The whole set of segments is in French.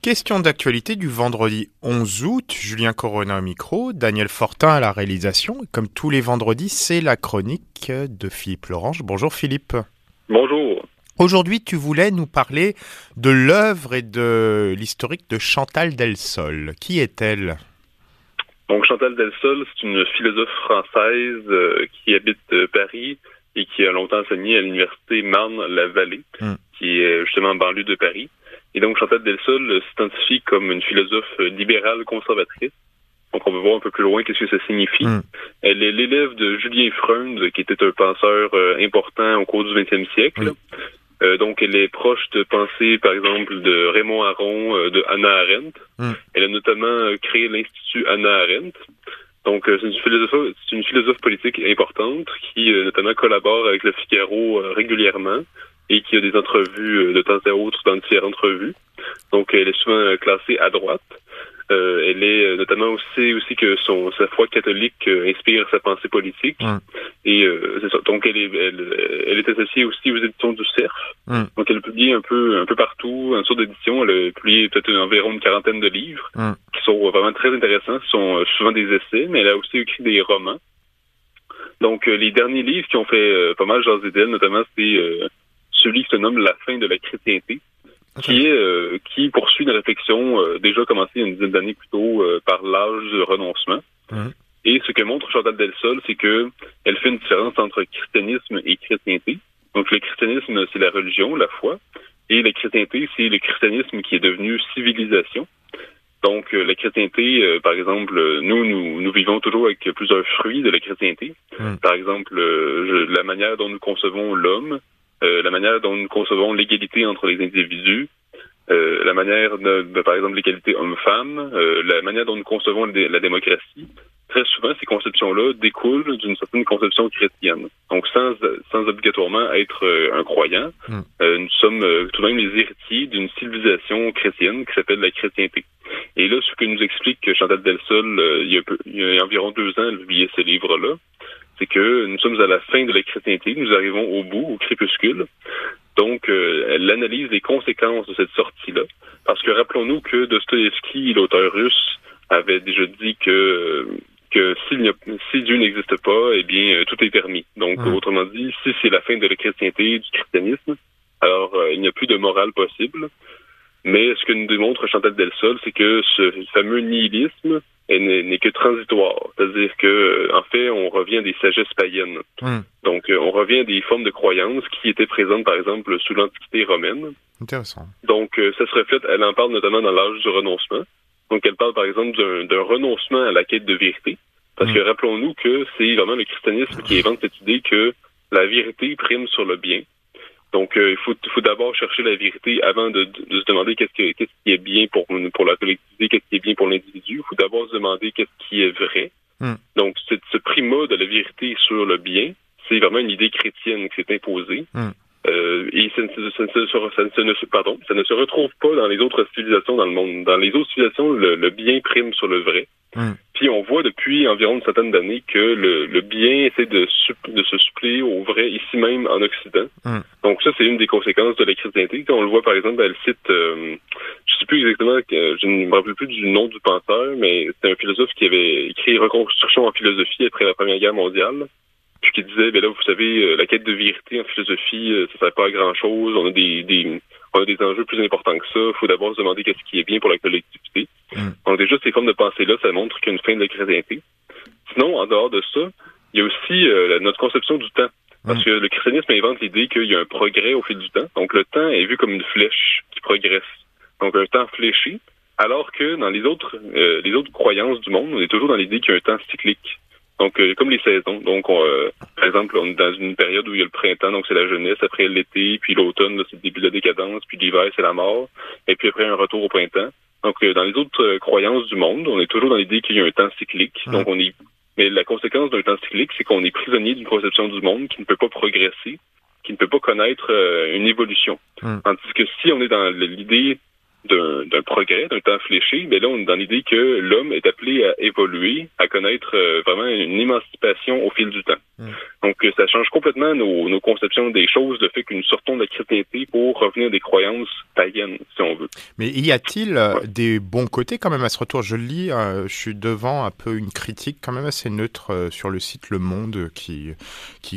Questions d'actualité du vendredi 11 août, Julien Corona au micro, Daniel Fortin à la réalisation. Comme tous les vendredis, c'est la chronique de Philippe Lorange. Bonjour Philippe. Bonjour. Aujourd'hui, tu voulais nous parler de l'œuvre et de l'historique de Chantal Delsol. Qui est-elle ? Donc Chantal Delsol, c'est une philosophe française qui habite Paris et qui a longtemps enseigné à l'université Marne-la-Vallée, qui est justement en banlieue de Paris. Et donc, Chantal Delsol s'identifie comme une philosophe libérale conservatrice. Donc, on peut voir un peu plus loin qu'est-ce que ça signifie. Elle est l'élève de Julien Freund, qui était un penseur important au cours du 20e siècle. Donc, elle est proche de pensée, par exemple, de Raymond Aron, de Hannah Arendt. Elle a notamment créé l'Institut Hannah Arendt. Donc, c'est une philosophe politique importante qui, notamment, collabore avec le Figaro régulièrement. Et qui a des entrevues de temps à autre dans différentes revues. Donc, elle est souvent classée à droite. Elle est notamment aussi que sa foi catholique inspire sa pensée politique. Et c'est ça. Donc, elle est associée aussi aux éditions du Cerf. Donc, elle publie un peu partout, en sorte d'édition. Elle a publié peut-être environ une quarantaine de livres qui sont vraiment très intéressants. Ce sont souvent des essais, mais elle a aussi écrit des romans. Donc, les derniers livres qui ont fait pas mal jaser d'elle, notamment, c'est celui qui se nomme « La fin de la chrétienté », qui poursuit une réflexion déjà commencée il y a une dizaine d'années plus tôt par l'âge du renoncement. Et ce que montre Chantal Delsol, c'est que elle fait une différence entre christianisme et chrétienté. Donc le christianisme, c'est la religion, la foi, et la chrétienté, c'est le christianisme qui est devenu civilisation. Donc la chrétienté, par exemple, nous vivons toujours avec plusieurs fruits de la chrétienté. Par exemple, la manière dont nous concevons l'homme, la manière dont nous concevons l'égalité entre les individus, la manière de par exemple, l'égalité homme-femme, la manière dont nous concevons la démocratie, très souvent, ces conceptions-là découlent d'une certaine conception chrétienne. Donc, sans obligatoirement être un croyant, nous sommes tout de même les héritiers d'une civilisation chrétienne qui s'appelle la chrétienté. Et là, ce que nous explique Chantal Delsol, il y a environ 2 ans, elle publiait ce livre-là, c'est que nous sommes à la fin de la chrétienté, nous arrivons au bout, au crépuscule. Donc, elle analyse les conséquences de cette sortie-là. Parce que rappelons-nous que Dostoïevski, l'auteur russe, avait déjà dit que si Dieu n'existe pas, eh bien, tout est permis. Donc, autrement dit, si c'est la fin de la chrétienté, du christianisme, alors il n'y a plus de morale possible. Mais ce que nous démontre Chantal Delsol, c'est que ce fameux nihilisme n'est que transitoire. C'est-à-dire que, en fait, on revient des sagesses païennes. Donc, on revient des formes de croyances qui étaient présentes, par exemple, sous l'Antiquité romaine. Intéressant. Donc, ça se reflète, elle en parle notamment dans l'âge du renoncement. Donc, elle parle, par exemple, d'un renoncement à la quête de vérité. Parce que, rappelons-nous que c'est vraiment le christianisme qui invente cette idée que la vérité prime sur le bien. Donc, il faut d'abord chercher la vérité avant de se demander qu'est-ce qui est bien pour la collectivité, qu'est-ce qui est bien pour l'individu. Il faut d'abord se demander qu'est-ce qui est vrai. Donc, ce primat de la vérité sur le bien, c'est vraiment une idée chrétienne qui s'est imposée. Et ça ne se retrouve pas dans les autres civilisations dans le monde. Dans les autres civilisations, le bien prime sur le vrai. Puis on voit depuis environ une centaine d'années que le bien essaie de se suppléer au vrai ici même en Occident. Donc ça, c'est une des conséquences de la chrétienté. On le voit par exemple, elle cite, je ne sais plus exactement, je ne me rappelle plus du nom du penseur, mais c'est un philosophe qui avait écrit « Reconstruction en philosophie » après la Première Guerre mondiale. Puis qui disait, ben là, vous savez, la quête de vérité en philosophie, ça sert pas à grand-chose. On a des enjeux plus importants que ça. Il faut d'abord se demander qu'est-ce qui est bien pour la collectivité. Donc déjà, ces formes de pensée-là, ça montre qu'il y a une fin de la chrétienté. Sinon, en dehors de ça, il y a aussi notre conception du temps. Parce que le christianisme invente l'idée qu'il y a un progrès au fil du temps. Donc le temps est vu comme une flèche qui progresse. Donc un temps fléchi, alors que dans les autres croyances du monde, on est toujours dans l'idée qu'il y a un temps cyclique. Donc, comme les saisons. Donc, par exemple, on est dans une période où il y a le printemps, donc c'est la jeunesse, après l'été, puis l'automne, là, c'est le début de la décadence, puis l'hiver, c'est la mort, et puis après un retour au printemps. Donc, dans les autres croyances du monde, on est toujours dans l'idée qu'il y a un temps cyclique. Donc, mais la conséquence d'un temps cyclique, c'est qu'on est prisonnier d'une conception du monde qui ne peut pas progresser, qui ne peut pas connaître une évolution. Tandis que si on est dans l'idée d'un progrès, d'un temps fléché, mais là, on est dans l'idée que l'homme est appelé à évoluer, à connaître vraiment une émancipation au fil du temps. Donc, ça change complètement nos conceptions des choses, le fait que nous sortons de la chrétienté pour revenir des croyances païennes, si on veut. Mais y a-t-il des bons côtés quand même à ce retour? Je lis, je suis devant un peu une critique quand même assez neutre sur le site Le Monde qui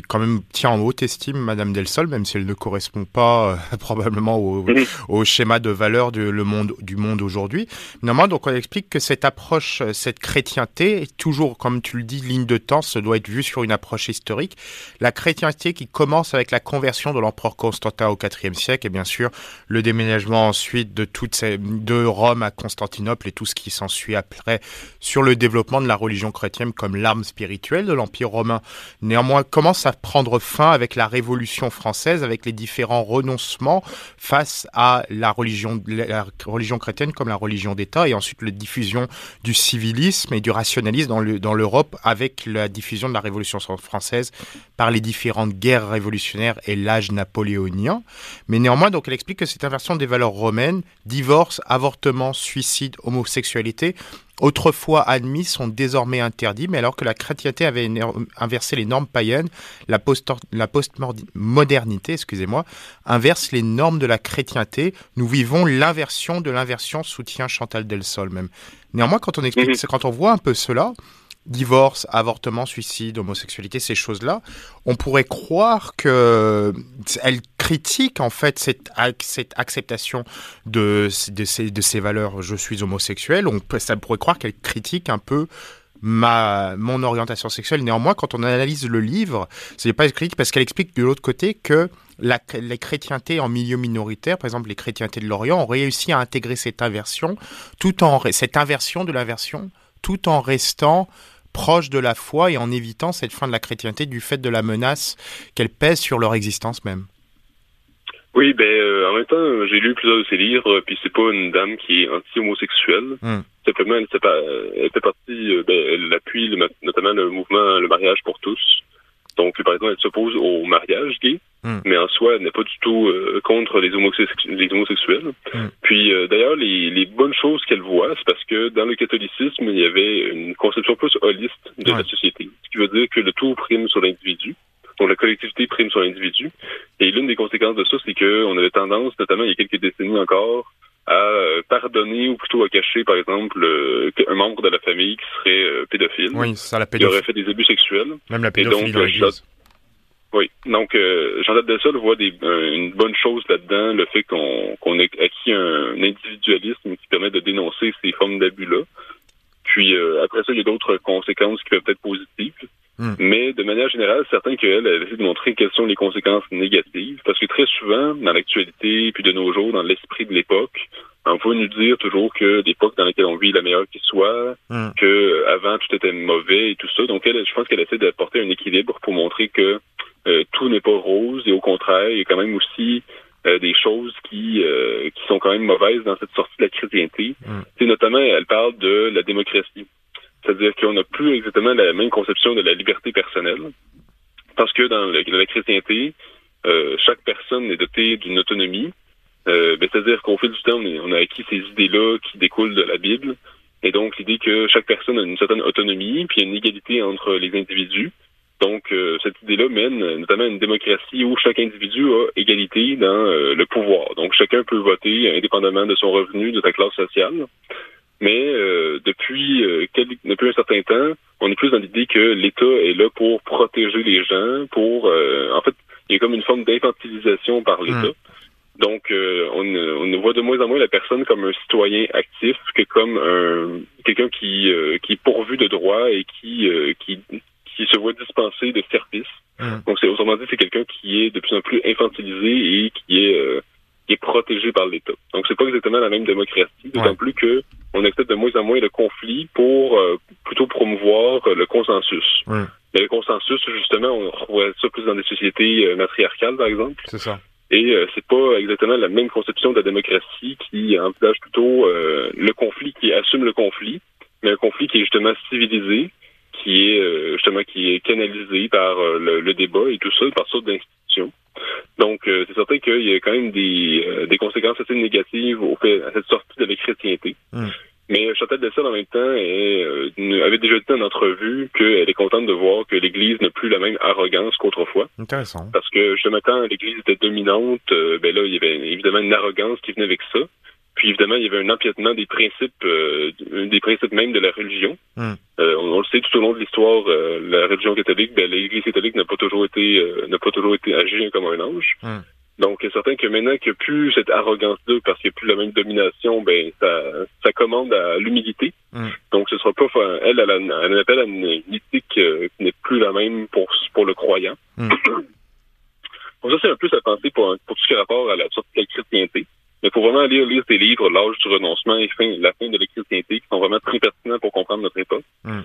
quand même tient en haute estime Madame Delsol, même si elle ne correspond pas probablement au schéma de valeur du monde aujourd'hui. Néanmoins, donc on explique que cette approche, cette chrétienté, est toujours, comme tu le dis, ligne de temps, ça doit être vu sur une approche historique. La chrétienté qui commence avec la conversion de l'empereur Constantin au IVe siècle et bien sûr le déménagement ensuite de Rome à Constantinople et tout ce qui s'ensuit après sur le développement de la religion chrétienne comme l'arme spirituelle de l'Empire romain. Néanmoins, commence à prendre fin avec la Révolution française, avec les différents renoncements face à la religion chrétienne comme la religion d'État et ensuite la diffusion du civilisme et du rationalisme dans l'Europe avec la diffusion de la Révolution française par les différentes guerres révolutionnaires et l'âge napoléonien. Mais néanmoins, donc, elle explique que cette inversion des valeurs romaines, divorce, avortement, suicide, homosexualité, autrefois admis, sont désormais interdits, mais alors que la chrétienté avait inversé les normes païennes, la postmodernité, inverse les normes de la chrétienté. Nous vivons l'inversion de l'inversion, soutient Chantal Delsol même. Néanmoins, quand on explique, quand on voit un peu cela, divorce, avortement, suicide, homosexualité, ces choses-là, on pourrait croire qu'elle critique en fait cette acceptation de ces valeurs. Je suis homosexuel, ça pourrait croire qu'elle critique un peu mon orientation sexuelle. Néanmoins, quand on analyse le livre, ce n'est pas une critique parce qu'elle explique de l'autre côté que les chrétientés en milieu minoritaire, par exemple les chrétientés de l'Orient, ont réussi à intégrer cette inversion de l'inversion, tout en restant proche de la foi et en évitant cette fin de la chrétienté du fait de la menace qu'elle pèse sur leur existence même. Oui, en même temps, j'ai lu plusieurs de ses livres, puis c'est pas une dame qui est anti-homosexuelle. Simplement, elle fait partie, elle appuie notamment le mouvement Le Mariage pour tous. Donc, par exemple, elle s'oppose au mariage gay, mais en soi, elle n'est pas du tout contre les homosexuels. Puis, d'ailleurs, les bonnes choses qu'elle voit, c'est parce que dans le catholicisme, il y avait une conception plus holiste de la société, ce qui veut dire que le tout prime sur l'individu, donc la collectivité prime sur l'individu. Et l'une des conséquences de ça, c'est qu'on avait tendance, notamment il y a quelques décennies encore, à pardonner ou plutôt à cacher, par exemple, un membre de la famille qui serait pédophile. Oui, c'est ça, la pédophilie. Qui aurait fait des abus sexuels. Même la pédophilie dans l'Église. Oui, donc Chantal Delsol voit une bonne chose là-dedans, le fait qu'on ait acquis un individualisme qui permet de dénoncer ces formes d'abus-là. Puis après ça, il y a d'autres conséquences qui peuvent être positives. Mais de manière générale, c'est certain qu'elle essaie de montrer quelles sont les conséquences négatives, parce que très souvent, dans l'actualité, puis de nos jours, dans l'esprit de l'époque, on veut nous dire toujours que l'époque dans laquelle on vit est la meilleure qui soit, qu'avant tout était mauvais et tout ça. Donc, je pense qu'elle essaie d'apporter un équilibre pour montrer que tout n'est pas rose, et au contraire, il y a quand même aussi des choses qui sont quand même mauvaises dans cette sortie de la chrétienté. C'est notamment, elle parle de la démocratie. C'est-à-dire qu'on n'a plus exactement la même conception de la liberté personnelle, parce que dans la chrétienté, chaque personne est dotée d'une autonomie. C'est-à-dire qu'au fil du temps, on a acquis ces idées-là qui découlent de la Bible, et donc l'idée que chaque personne a une certaine autonomie, puis il y a une égalité entre les individus. Donc, cette idée-là mène notamment à une démocratie où chaque individu a égalité dans le pouvoir. Donc, chacun peut voter indépendamment de son revenu, de sa classe sociale. Mais depuis un certain temps, on est plus dans l'idée que l'État est là pour protéger les gens, en fait, il y a comme une forme d'infantilisation par l'État. Donc, on voit de moins en moins la personne comme un citoyen actif que comme quelqu'un qui est pourvu de droits et qui se voit dispensé de services. Donc, autrement dit, c'est quelqu'un qui est de plus en plus infantilisé et qui est protégé par l'État. Donc, c'est pas exactement la même démocratie, d'autant plus que on accepte de moins en moins le conflit pour plutôt promouvoir le consensus. Mais le consensus, justement, on voit ça plus dans des sociétés matriarcales, par exemple. C'est ça. Et c'est pas exactement la même conception de la démocratie qui envisage plutôt le conflit, qui assume le conflit, mais un conflit qui est justement civilisé, qui est justement qui est canalisé par le débat et tout ça, par sorte d'institutions. Donc, c'est certain qu'il y a quand même des conséquences assez négatives à cette sortie de la chrétienté. Mmh. Mais Chantal Delsol, en même temps, avait déjà dit en entrevue qu'elle est contente de voir que l'Église n'a plus la même arrogance qu'autrefois. Intéressant. Parce que, justement, quand l'Église était dominante, là, il y avait évidemment une arrogance qui venait avec ça. Puis, évidemment, il y avait un empiètement des principes même de la religion. Mm. On le sait tout au long de l'histoire, la religion catholique, l'Église catholique n'a pas toujours été agie comme un ange. Mm. Donc, c'est certain que maintenant qu'il n'y a plus cette arrogance-là, parce qu'il n'y a plus la même domination, ça commande à l'humilité. Mm. Donc, ce sera pas, elle appelle à une éthique qui n'est plus la même pour le croyant. Mm. Donc, ça, c'est un peu sa pensée pour tout ce qui a rapport à la sortie de la chrétienté. Mais pour vraiment lire ses livres, L'âge du renoncement et La fin de la chrétienté, qui sont vraiment très pertinents pour comprendre notre époque. Mm.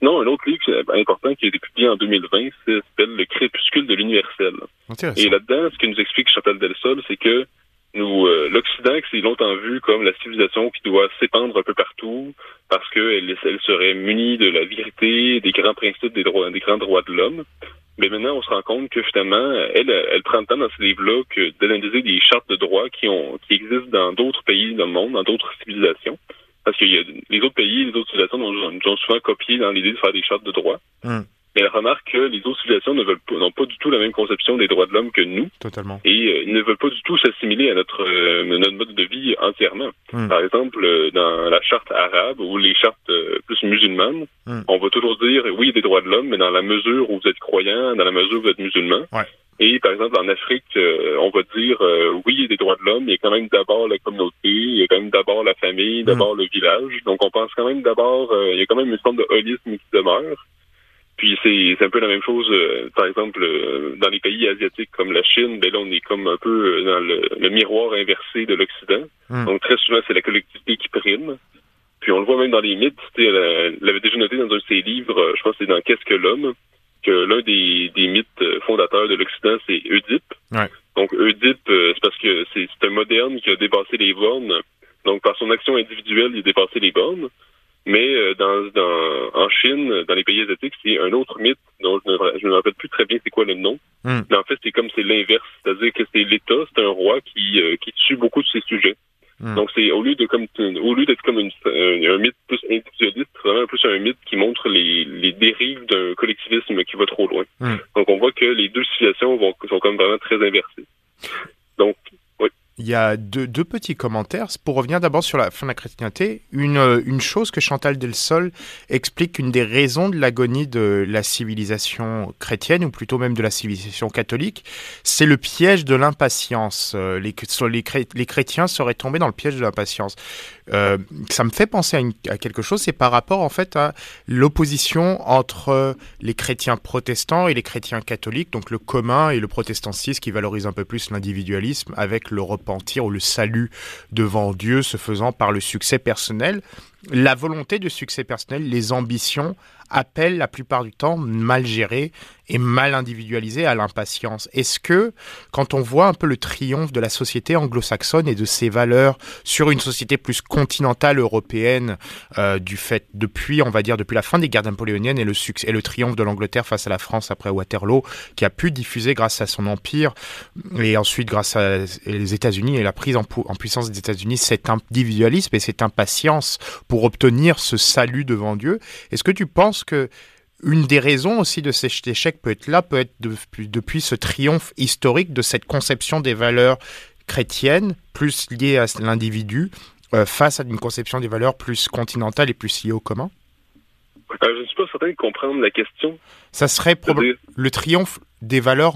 Non, un autre livre important qui a été publié en 2020, s'appelle Le Crépuscule de l'universel. Et là-dedans, ce que nous explique Chantal Delsol, c'est que nous, l'Occident, qui s'est longtemps vu comme la civilisation qui doit s'épandre un peu partout, parce qu'elle serait munie de la vérité, des grands principes, des grands droits de l'homme. Mais maintenant, on se rend compte que finalement, elle prend le temps dans ce livre-là d'analyser des chartes de droit qui existent dans d'autres pays dans le monde, dans d'autres civilisations. Parce que les autres pays, les autres civilisations nous ont souvent copié dans l'idée de faire des chartes de droit. Mm. Mais elle remarque que les autres civilisations n'ont pas du tout la même conception des droits de l'homme que nous. Totalement. Et ils ne veulent pas du tout s'assimiler à notre mode de vie entièrement. Mm. Par exemple, dans la charte arabe ou les chartes plus musulmanes, on va toujours dire « oui, il y a des droits de l'homme, mais dans la mesure où vous êtes croyant, dans la mesure où vous êtes musulman ouais. ». Et par exemple, en Afrique, on va dire « oui, il y a des droits de l'homme, mais il y a quand même d'abord la communauté, il y a quand même d'abord la famille, d'abord le village ». Donc on pense quand même d'abord, il y a quand même une forme de holisme qui demeure. Puis c'est un peu la même chose, par exemple, dans les pays asiatiques comme la Chine, là on est comme un peu dans le miroir inversé de l'Occident. Mm. Donc très souvent, c'est la collectivité qui prime. Puis on le voit même dans les mythes, elle l'avait déjà noté dans un de ses livres, je pense que c'est dans « Qu'est-ce que l'homme ?» que l'un des mythes fondateurs de l'Occident, c'est Oedipe. Ouais. Donc Oedipe, c'est parce que c'est un moderne qui a dépassé les bornes. Donc par son action individuelle, il a dépassé les bornes. Mais en Chine, dans les pays asiatiques, c'est un autre mythe dont je ne me rappelle plus très bien c'est quoi le nom. Mm. Mais en fait, c'est l'inverse. C'est-à-dire que c'est l'État, c'est un roi qui tue beaucoup de ses sujets. Mm. Donc c'est au lieu d'être comme un mythe plus individualiste, c'est vraiment plus un mythe qui montre les dérives d'un collectivisme qui va trop loin. Mm. Donc on voit que les deux situations sont comme vraiment très inversées. Donc il y a deux petits commentaires. Pour revenir d'abord sur la fin de la chrétienté, une chose que Chantal Delsol explique, une des raisons de l'agonie de la civilisation chrétienne, ou plutôt même de la civilisation catholique, c'est le piège de l'impatience. Les chrétiens seraient tombés dans le piège de l'impatience. Ça me fait penser à quelque chose, c'est par rapport en fait à l'opposition entre les chrétiens protestants et les chrétiens catholiques, donc le commun et le protestantisme qui valorise un peu plus l'individualisme avec le repentir ou le salut devant Dieu se faisant par le succès personnel. La volonté de succès personnel, les ambitions appellent la plupart du temps mal gérées et mal individualisées à l'impatience. Est-ce que, quand on voit un peu le triomphe de la société anglo-saxonne et de ses valeurs sur une société plus continentale européenne, du fait depuis la fin des guerres napoléoniennes et le triomphe de l'Angleterre face à la France après Waterloo, qui a pu diffuser grâce à son empire et ensuite grâce à les États-Unis et la prise en puissance des États-Unis, cet individualisme et cette impatience pour obtenir ce salut devant Dieu. Est-ce que tu penses que une des raisons aussi de cet échec peut être depuis ce triomphe historique de cette conception des valeurs chrétiennes, plus liée à l'individu, face à une conception des valeurs plus continentale et plus liée au commun? Je ne suis pas certain de comprendre la question. Ça serait probablement le triomphe des valeurs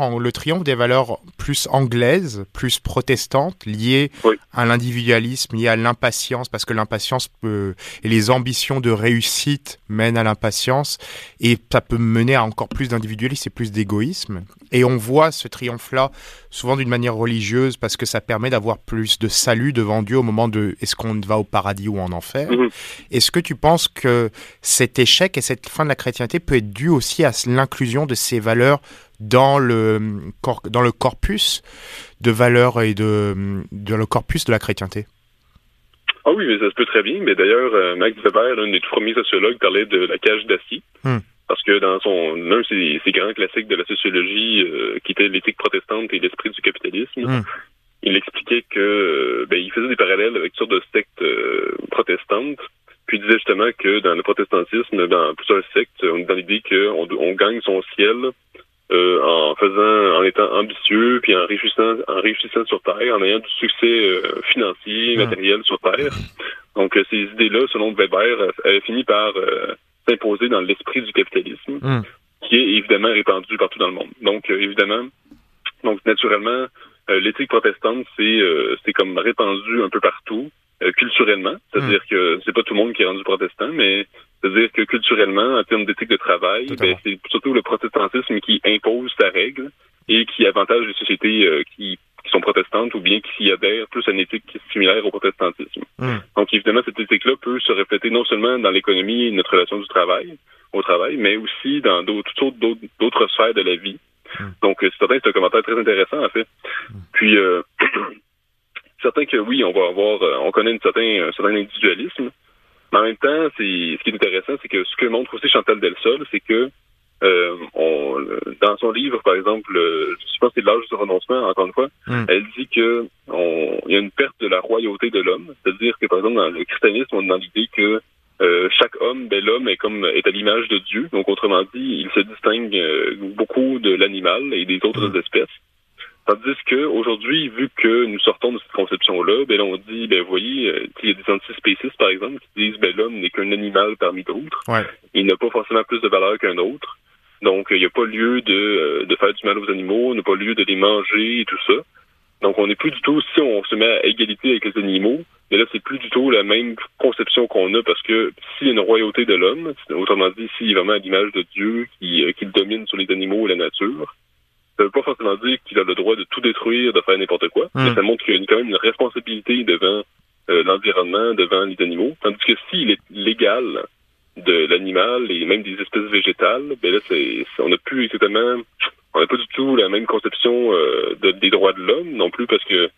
plus anglaises, plus protestantes, liées oui. à l'individualisme, liées à l'impatience, parce que l'impatience et les ambitions de réussite mènent à l'impatience, et ça peut mener à encore plus d'individualisme et plus d'égoïsme. Et on voit ce triomphe-là souvent d'une manière religieuse, parce que ça permet d'avoir plus de salut devant Dieu au moment de est-ce qu'on va au paradis ou en enfer. Mm-hmm. Est-ce que tu penses que cet échec et cette fin de la chrétienté peut être due aussi à l'inclusion de ces valeurs dans le corpus de valeurs et dans le corpus de la chrétienté? Ah oui, mais ça se peut très bien. Mais d'ailleurs, Max Weber, l'un des tout premiers sociologues, parlait de la cage d'acier. Parce que dans l'un de ses grands classiques de la sociologie, qui était l'éthique protestante et l'esprit du capitalisme, il expliquait que il faisait des parallèles avec toutes sortes de sectes protestantes. Puis il disait justement que dans le protestantisme, dans plusieurs sectes, on est dans l'idée qu'on gagne son ciel en étant ambitieux, puis en réussissant sur Terre, en ayant du succès financier, matériel sur Terre. Donc ces idées-là, selon Weber, avaient fini par s'imposer dans l'esprit du capitalisme, qui est évidemment répandu partout dans le monde. Donc naturellement, l'éthique protestante, c'est comme répandu un peu partout, culturellement. C'est-à-dire que c'est pas tout le monde qui est rendu protestant, mais c'est-à-dire que culturellement, en termes d'éthique de travail, c'est surtout le protestantisme qui impose sa règle et qui avantage les sociétés qui sont protestantes ou bien qui s'y adhèrent plus à une éthique similaire au protestantisme. Donc évidemment, cette éthique-là peut se refléter non seulement dans l'économie et notre relation au travail, mais aussi dans d'autres sphères de la vie. Donc c'est un commentaire très intéressant en fait. Puis certain que oui, on connaît un certain individualisme, mais en même temps, ce qui est intéressant, c'est que ce que montre aussi Chantal Delsol, c'est que dans son livre, par exemple, je pense que c'est l'âge du renoncement, encore une fois, elle dit que il y a une perte de la royauté de l'homme, c'est-à-dire que par exemple dans le christianisme, on est dans l'idée que chaque homme, l'homme est à l'image de Dieu, donc autrement dit, il se distingue beaucoup de l'animal et des autres espèces. Tandis que aujourd'hui, vu que nous sortons de cette conception-là, on dit, voyez, il y a des antispécistes, par exemple, qui disent, l'homme n'est qu'un animal parmi d'autres. Ouais. Il n'a pas forcément plus de valeur qu'un autre. Donc, il n'y a pas lieu de faire du mal aux animaux, il n'y a pas lieu de les manger et tout ça. Donc, on n'est plus du tout, si on se met à égalité avec les animaux, mais là, c'est plus du tout la même conception qu'on a, parce que s'il y a une royauté de l'homme, autrement dit, s'il est vraiment à l'image de Dieu qui domine sur les animaux et la nature, ça ne veut pas forcément dire qu'il a le droit de tout détruire, de faire n'importe quoi, mais ça montre qu'il y a quand même une responsabilité devant l'environnement, devant les animaux. Tandis que s'il est légal de l'animal et même des espèces végétales, on n'a plus exactement, on n'a pas du tout la même conception des droits de l'homme non plus, parce que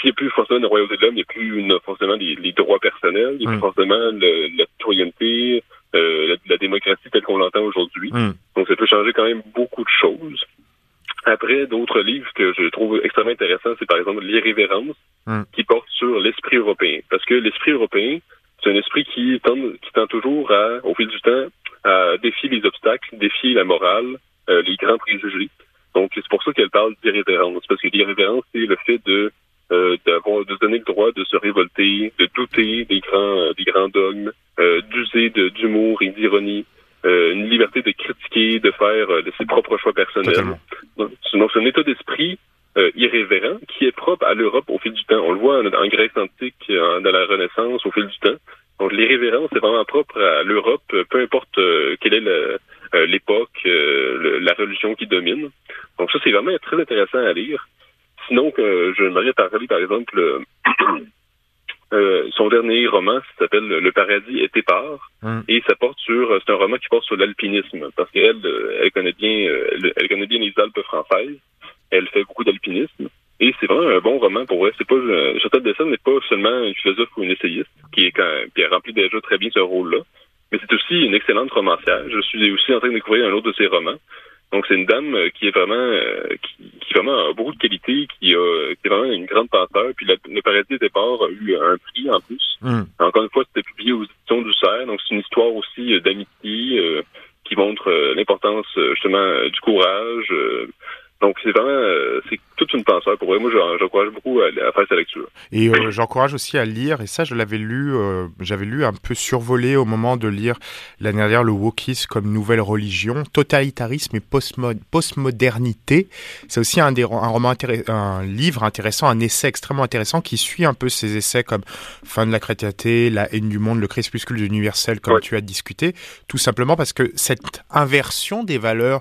s'il n'y a plus forcément une royauté de l'homme, il n'y a plus forcément les droits personnels, il n'y a plus forcément la citoyenneté, la démocratie telle qu'on l'entend aujourd'hui. Donc ça peut changer quand même beaucoup de choses. Après, d'autres livres que je trouve extrêmement intéressants, c'est par exemple l'irrévérence, qui porte sur l'esprit européen. Parce que l'esprit européen, c'est un esprit qui tend toujours au fil du temps, à défier les obstacles, défier la morale, les grands préjugés. Donc, c'est pour ça qu'elle parle d'irrévérence. Parce que l'irrévérence, c'est le fait de donner le droit de se révolter, de douter des grands dogmes, d'user d'humour et d'ironie. Une liberté de critiquer, de faire de ses propres choix personnels. Donc, c'est un état d'esprit irrévérent qui est propre à l'Europe au fil du temps. On le voit en Grèce antique, dans la Renaissance, au fil du temps. Donc, l'irrévérence est vraiment propre à l'Europe, peu importe quelle est l'époque, la religion qui domine. Donc, ça, c'est vraiment très intéressant à lire. Sinon, je voudrais parler, par exemple, son dernier roman s'appelle Le Paradis est épars, et c'est un roman qui porte sur l'alpinisme, parce qu'elle connaît bien les Alpes françaises, elle fait beaucoup d'alpinisme, et c'est vraiment un bon roman pour elle. C'est pas Chantal Delsol n'est pas seulement une philosophe ou une essayiste qui remplit déjà très bien ce rôle-là, mais c'est aussi une excellente romancière. Je suis aussi en train de découvrir un autre de ses romans. Donc c'est une dame qui est vraiment qui a beaucoup de qualité, qui est vraiment une grande penseur. Puis Le Paradis des épars a eu un prix en plus. Encore une fois, c'était publié aux éditions du Cerf. Donc c'est une histoire aussi d'amitié qui montre l'importance justement du courage. Donc c'est vraiment c'est toute une penseur pour elle. Moi, j'encourage beaucoup à faire sa lecture. Et j'encourage aussi à lire. Et ça, je l'avais lu. J'avais lu un peu survolé au moment de lire l'année dernière le Wokisme comme nouvelle religion, totalitarisme et postmodernité. C'est aussi un livre intéressant, un essai extrêmement intéressant qui suit un peu ces essais comme fin de la chrétienté, la haine du monde, le crépuscule de l'universel, comme tu as discuté. Tout simplement parce que cette inversion des valeurs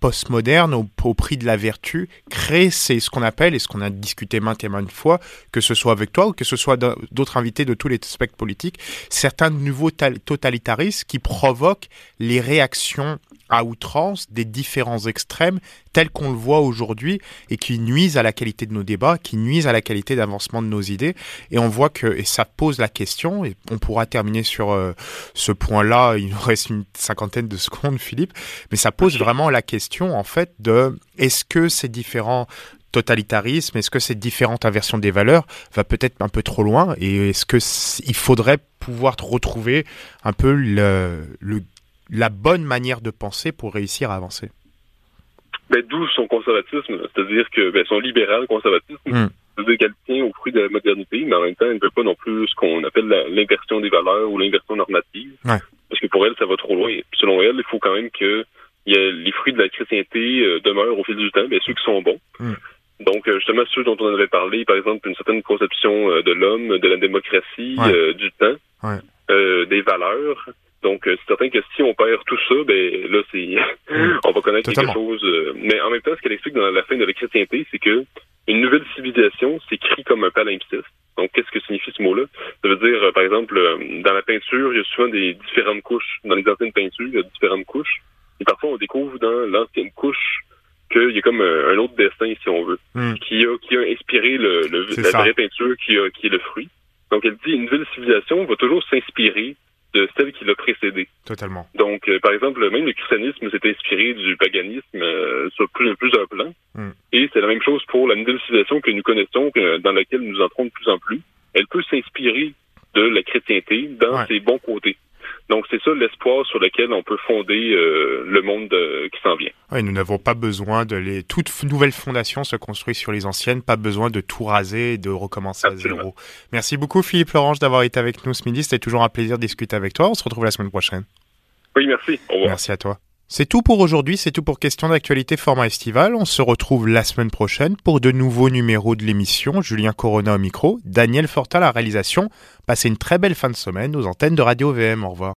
postmodernes au prix de la vertu, créer ce qu'on appelle, et ce qu'on a discuté maintes et maintes fois, que ce soit avec toi ou que ce soit d'autres invités de tous les spectres politiques, certains nouveaux totalitarismes qui provoquent les réactions à outrance des différents extrêmes tels qu'on le voit aujourd'hui et qui nuisent à la qualité de nos débats, qui nuisent à la qualité d'avancement de nos idées. Et on voit que, et ça pose la question, et on pourra terminer sur ce point-là, il nous reste une cinquantaine de secondes, Philippe, mais ça pose vraiment la question, en fait, de est-ce que ces différents totalitarismes, est-ce que ces différentes inversions des valeurs va peut-être un peu trop loin, et est-ce qu'il faudrait pouvoir retrouver un peu la bonne manière de penser pour réussir à avancer? D'où son conservatisme, c'est-à-dire que son libéral conservatisme, c'est-à-dire qu'elle tient au fruit de la modernité, mais en même temps, elle ne veut pas non plus ce qu'on appelle l'inversion des valeurs ou l'inversion normative, parce que pour elle, ça va trop loin. Puis selon elle, il faut quand même que les fruits de la chrétienté demeurent au fil du temps, ceux qui sont bons. Donc, justement, ceux dont on avait parlé, par exemple, une certaine conception de l'homme, de la démocratie, du temps, des valeurs. Donc, c'est certain que si on perd tout ça, on va connaître quelque chose. Mais en même temps, ce qu'elle explique dans La fin de la chrétienté, c'est que une nouvelle civilisation s'écrit comme un palimpseste. Donc, qu'est-ce que signifie ce mot-là? Ça veut dire, par exemple, dans la peinture, il y a souvent des différentes couches. Dans les anciennes peintures, il y a différentes couches. Et parfois, on découvre dans l'ancienne couche qu'il y a comme un autre dessin, si on veut, qui a inspiré la vraie peinture qui est le fruit. Donc, elle dit, une nouvelle civilisation va toujours s'inspirer de celle qui l'a précédée. Totalement. Donc, par exemple, même le christianisme s'est inspiré du paganisme sur plusieurs plans. Et c'est la même chose pour la nouvelle civilisation que nous connaissons, dans laquelle nous entrons de plus en plus. Elle peut s'inspirer de la chrétienté dans ses bons côtés. Donc, c'est ça l'espoir sur lequel on peut fonder le monde qui s'en vient. Oui, nous n'avons pas besoin Toute nouvelle fondation se construit sur les anciennes, pas besoin de tout raser et de recommencer à zéro. Merci beaucoup, Philippe Lorange, d'avoir été avec nous ce midi. C'était toujours un plaisir de discuter avec toi. On se retrouve la semaine prochaine. Oui, merci. Au revoir. Merci à toi. C'est tout pour aujourd'hui, c'est tout pour Questions d'actualité format estival. On se retrouve la semaine prochaine pour de nouveaux numéros de l'émission. Julien Corona au micro, Daniel Fortin à la réalisation. Passez une très belle fin de semaine aux antennes de Radio-VM. Au revoir.